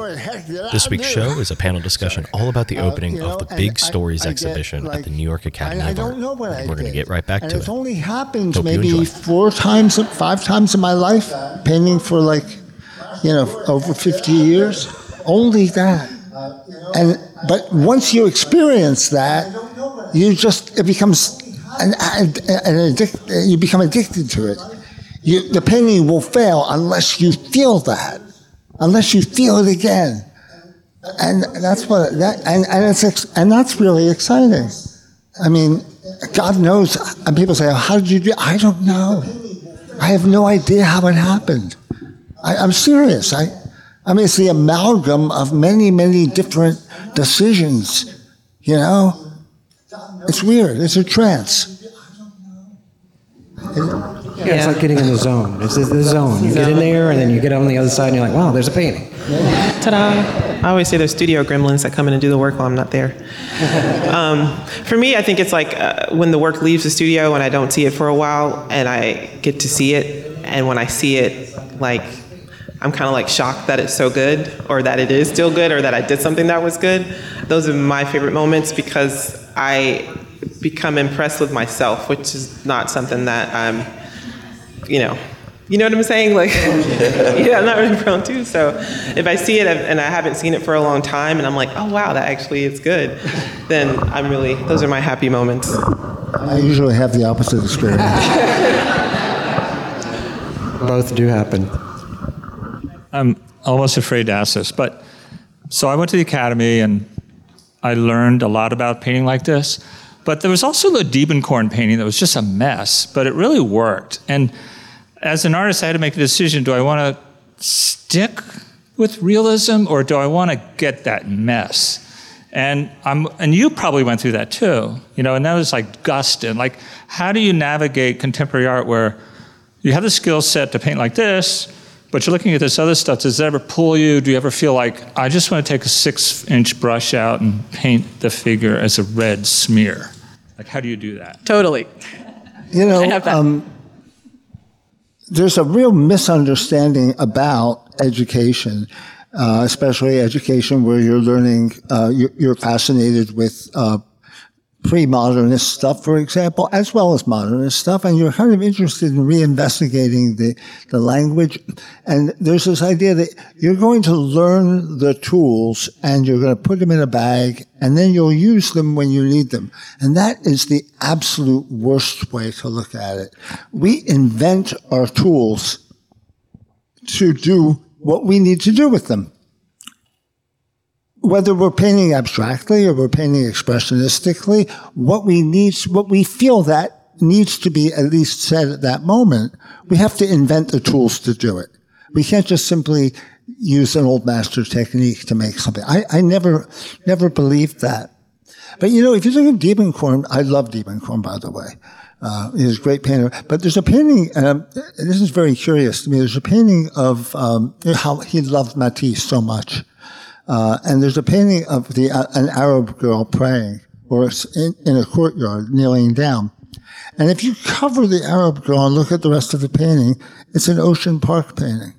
This week's show is a panel discussion all about the opening of the Big Stories exhibition at the New York Academy of Art. We're going to get right back to it. It's only happened maybe 5 times in my life, painting for over 50 years. Only that. But once you experience that, you become addicted to it. The painting will fail unless you feel that, unless you feel it again, and that's really exciting. I mean, God knows. And people say, "How did you do?" I don't know. I have no idea how it happened. I'm serious. I mean, it's the amalgam of many, many different decisions, It's weird. It's a trance. Yeah, it's like getting in the zone. It's the zone. You get in there, and then you get on the other side, and you're like, wow, there's a painting. Ta-da. I always say there's studio gremlins that come in and do the work while I'm not there. For me, I think it's when the work leaves the studio and I don't see it for a while, and I get to see it, and when I see it, I'm kind of shocked that it's so good, or that it is still good, or that I did something that was good. Those are my favorite moments, because I become impressed with myself, which is not something that I'm, you know what I'm saying? I'm not really prone to. So if I see it and I haven't seen it for a long time and I'm like, oh wow, that actually is good, then those are my happy moments. I usually have the opposite experience. Both do happen. I'm almost afraid to ask this, so I went to the Academy and I learned a lot about painting like this, but there was also the Diebenkorn painting that was just a mess, but it really worked. And as an artist, I had to make a decision, do I want to stick with realism or do I want to get that mess? And you probably went through that too, and that was Guston. How do you navigate contemporary art where you have the skill set to paint like this, but you're looking at this other stuff? Does it ever pull you? Do you ever feel I just want to take a 6-inch brush out and paint the figure as a red smear? Like, how do you do that? Totally. You know, there's a real misunderstanding about education, especially education where you're learning, you're fascinated with pre-modernist stuff, for example, as well as modernist stuff, and you're kind of interested in reinvestigating the language. And there's this idea that you're going to learn the tools and you're going to put them in a bag and then you'll use them when you need them. And that is the absolute worst way to look at it. We invent our tools to do what we need to do with them. Whether we're painting abstractly or we're painting expressionistically, what we feel that needs to be at least said at that moment, we have to invent the tools to do it. We can't just simply use an old master technique to make something. I never believed that. But you know, if you look at Diebenkorn, I love Diebenkorn, by the way. He's a great painter. But there's a painting, and this is very curious to me, there's a painting of how he loved Matisse so much. And there's a painting of an Arab girl praying, or in a courtyard, kneeling down. And if you cover the Arab girl and look at the rest of the painting, it's an Ocean Park painting.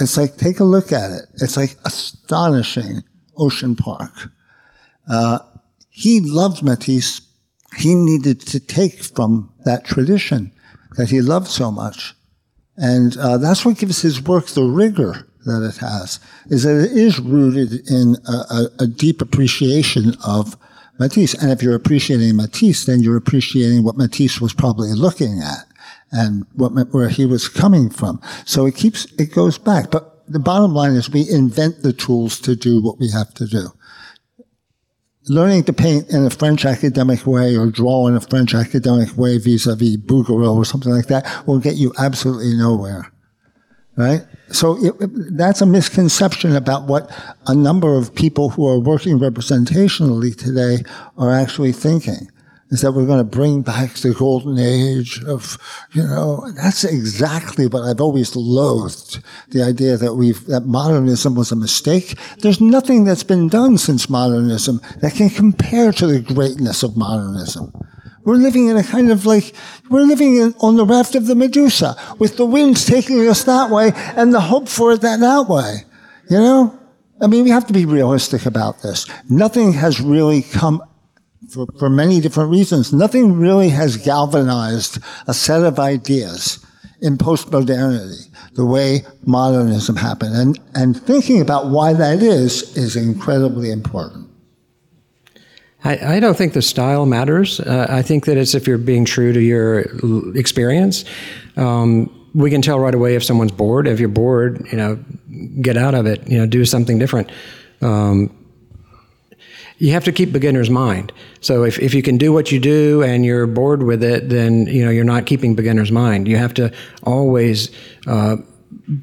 It's like, take a look at it. It's like astonishing Ocean Park. He loved Matisse. He needed to take from that tradition that he loved so much. And that's what gives his work the rigor that it has, is that it is rooted in a deep appreciation of Matisse. And if you're appreciating Matisse, then you're appreciating what Matisse was probably looking at and where he was coming from. So it goes back. But the bottom line is we invent the tools to do what we have to do. Learning to paint in a French academic way or draw in a French academic way vis-a-vis Bouguereau or something like that will get you absolutely nowhere. Right? So that's a misconception about what a number of people who are working representationally today are actually thinking, is that we're going to bring back the golden age of, that's exactly what I've always loathed, the idea that that modernism was a mistake. There's nothing that's been done since modernism that can compare to the greatness of modernism. We're living in a kind of on the raft of the Medusa, with the winds taking us that way and the hope for it that way. You know? I mean, we have to be realistic about this. Nothing has really come, for many different reasons, nothing really has galvanized a set of ideas in postmodernity the way modernism happened. And thinking about why that is incredibly important. I don't think the style matters. I think that it's if you're being true to your experience. We can tell right away if someone's bored. If you're bored, get out of it. Do something different. You have to keep beginner's mind. So if you can do what you do and you're bored with it, then you're not keeping beginner's mind. You have to always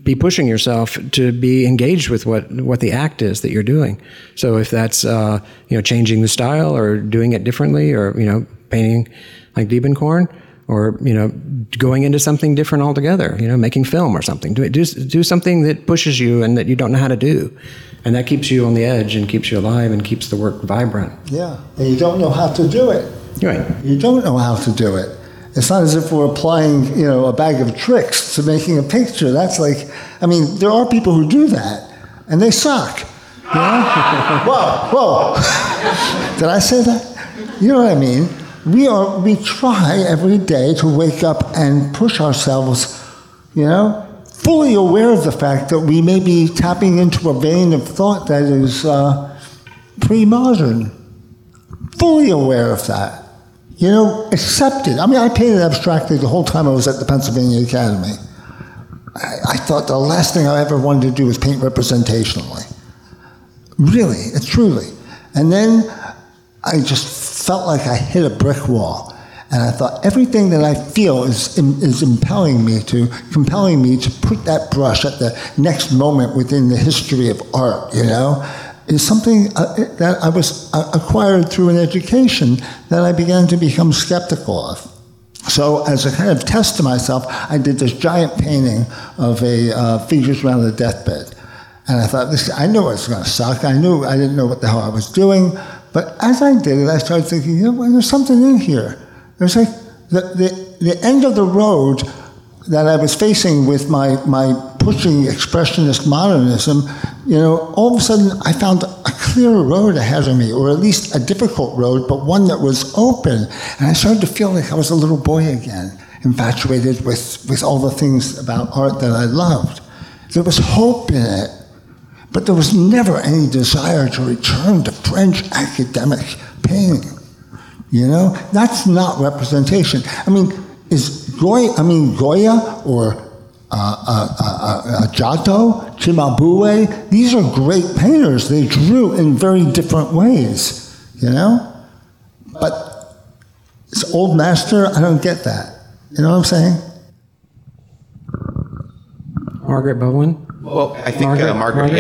be pushing yourself to be engaged with what the act is that you're doing. So if that's changing the style or doing it differently, or painting like Diebenkorn, or going into something different altogether, making film or something, do something that pushes you and that you don't know how to do, and that keeps you on the edge and keeps you alive and keeps the work vibrant. Yeah, and you don't know how to do it. Right. You don't know how to do it. It's not as if we're applying, a bag of tricks to making a picture. That's there are people who do that, and they suck. Whoa. Did I say that? You know what I mean? We try every day to wake up and push ourselves, fully aware of the fact that we may be tapping into a vein of thought that is pre-modern. Fully aware of that. Accepted. I mean, I painted abstractly the whole time I was at the Pennsylvania Academy. I thought the last thing I ever wanted to do was paint representationally. Really, truly. And then I just felt like I hit a brick wall. And I thought, everything that I feel is compelling me to put that brush at the next moment within the history of art, is something that I was acquired through an education that I began to become skeptical of. So as a kind of test to myself, I did this giant painting of a figures around the deathbed. And I thought, I knew it was going to suck. I knew I didn't know what the hell I was doing, But as I did it, I started thinking, you know, well, there's something in here. There's like the end of the road that I was facing with my pushing expressionist modernism, you know, all of a sudden I found a clearer road ahead of me, or at least a difficult road, but one that was open. And I started to feel like I was a little boy again, infatuated with all the things about art that I loved. There was hope in it, but there was never any desire to return to French academic painting. You know, that's not representation. I mean, Goya or Giotto, Cimabue, these are great painters. They drew in very different ways, you know? But it's old master, I don't get that. You know what I'm saying? Margaret Bowen? Well, I think Margaret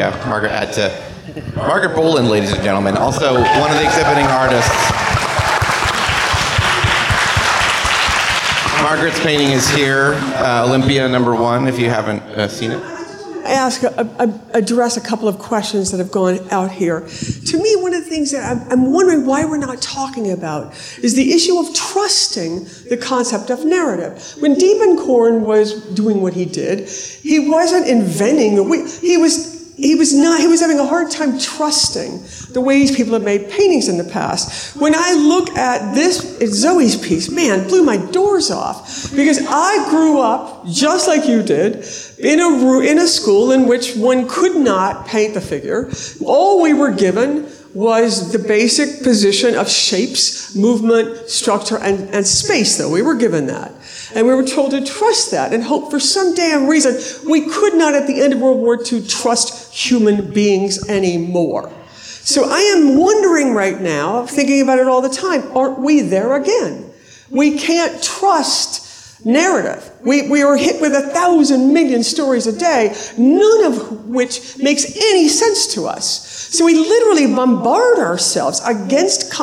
had to. Margaret Bowen, ladies and gentlemen, also one of the exhibiting artists. Margaret's painting is here, Olympia #1, if you haven't seen it. I address a couple of questions that have gone out here. To me, one of the things that I'm wondering why we're not talking about is the issue of trusting the concept of narrative. When Diebenkorn was doing what he did, he wasn't inventing, he was having a hard time trusting the ways people have made paintings in the past. When I look at this, it's Zoe's piece, man, blew my doors off. Because I grew up, just like you did, in a school in which one could not paint the figure. All we were given was the basic position of shapes, movement, structure, and space, though. We were given that. And we were told to trust that and hope for some damn reason. We could not, at the end of World War II, trust human beings anymore. So I am wondering right now, thinking about it all the time, aren't we there again? We can't trust narrative. We are hit with 1,000 million stories a day, none of which makes any sense to us. So we literally bombard ourselves against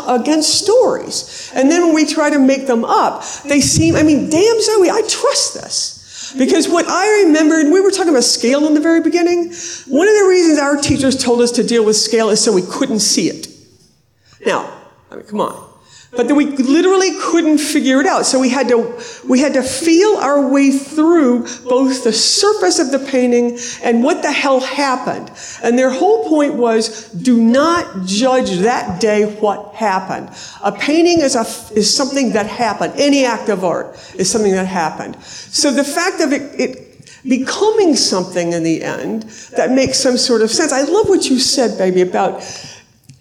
stories. And then when we try to make them up, they seem, I mean, damn Zoe, I trust this. Because what I remembered, we were talking about scale in the very beginning. One of the reasons our teachers told us to deal with scale is so we couldn't see it. Now, I mean, come on. But we literally couldn't figure it out. So we had to feel our way through both the surface of the painting and what the hell happened. And their whole point was, do not judge that day what happened. A painting is something that happened. Any act of art is something that happened. So the fact of it becoming something in the end that makes some sort of sense. I love what you said, baby, about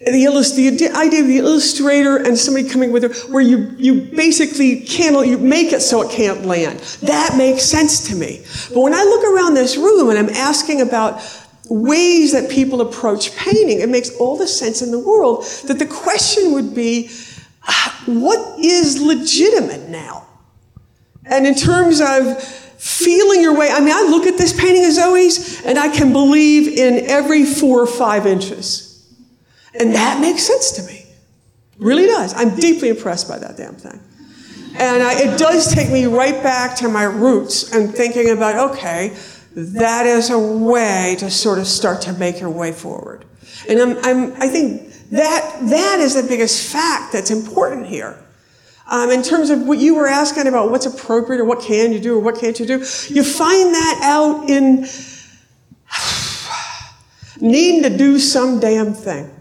the idea of the illustrator and somebody coming with it, where you basically you make it so it can't land. That makes sense to me. But when I look around this room and I'm asking about ways that people approach painting, it makes all the sense in the world that the question would be, what is legitimate now? And in terms of feeling your way, I mean, I look at this painting of Zoe's and I can believe in every 4 or 5 inches. And that makes sense to me. Really does. I'm deeply impressed by that damn thing. And it does take me right back to my roots and thinking about, okay, that is a way to sort of start to make your way forward. And I think that is the biggest fact that's important here. In terms of what you were asking about what's appropriate or what can you do or what can't you do, you find that out in needing to do some damn thing.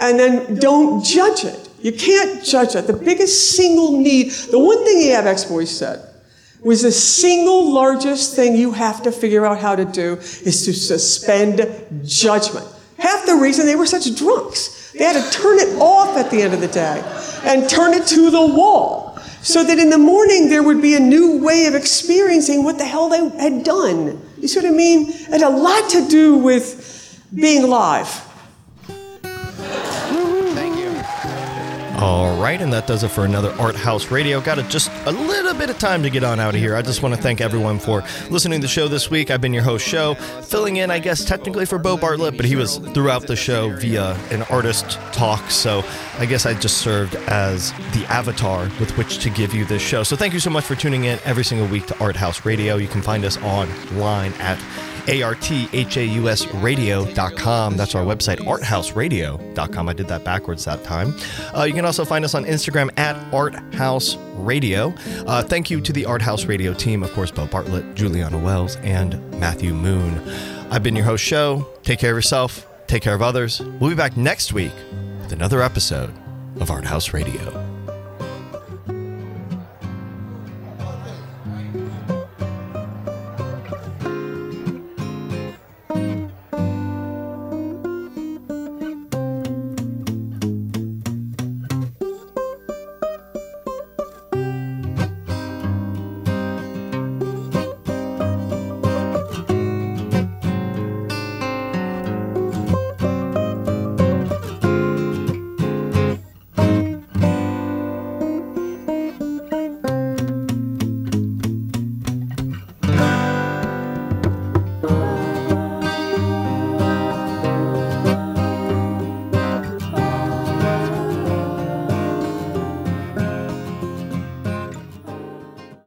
And then don't judge it. You can't judge it. The biggest single need, the one thing the ABEX boy said, was the single largest thing you have to figure out how to do is to suspend judgment. Half the reason they were such drunks. They had to turn it off at the end of the day and turn it to the wall so that in the morning there would be a new way of experiencing what the hell they had done. You see what I mean? It had a lot to do with being alive. All right, and that does it for another Art House Radio. Got just a little bit of time to get on out of here. I just want to thank everyone for listening to the show this week. I've been your host, Show, filling in, I guess, technically for Bo Bartlett, but he was throughout the show via an artist talk, so I guess I just served as the avatar with which to give you this show. So thank you so much for tuning in every single week to Art House Radio. You can find us online at ArtHausRadio.com. That's our website, ArtHausRadio.com. I did that backwards that time. You can also find us on Instagram at ArtHausRadio. Thank you to the ArtHaus Radio team, of course, Bo Bartlett, Juliana Wells, and Matthew Moon. I've been your host, Sho. Take care of yourself. Take care of others. We'll be back next week with another episode of ArtHaus Radio.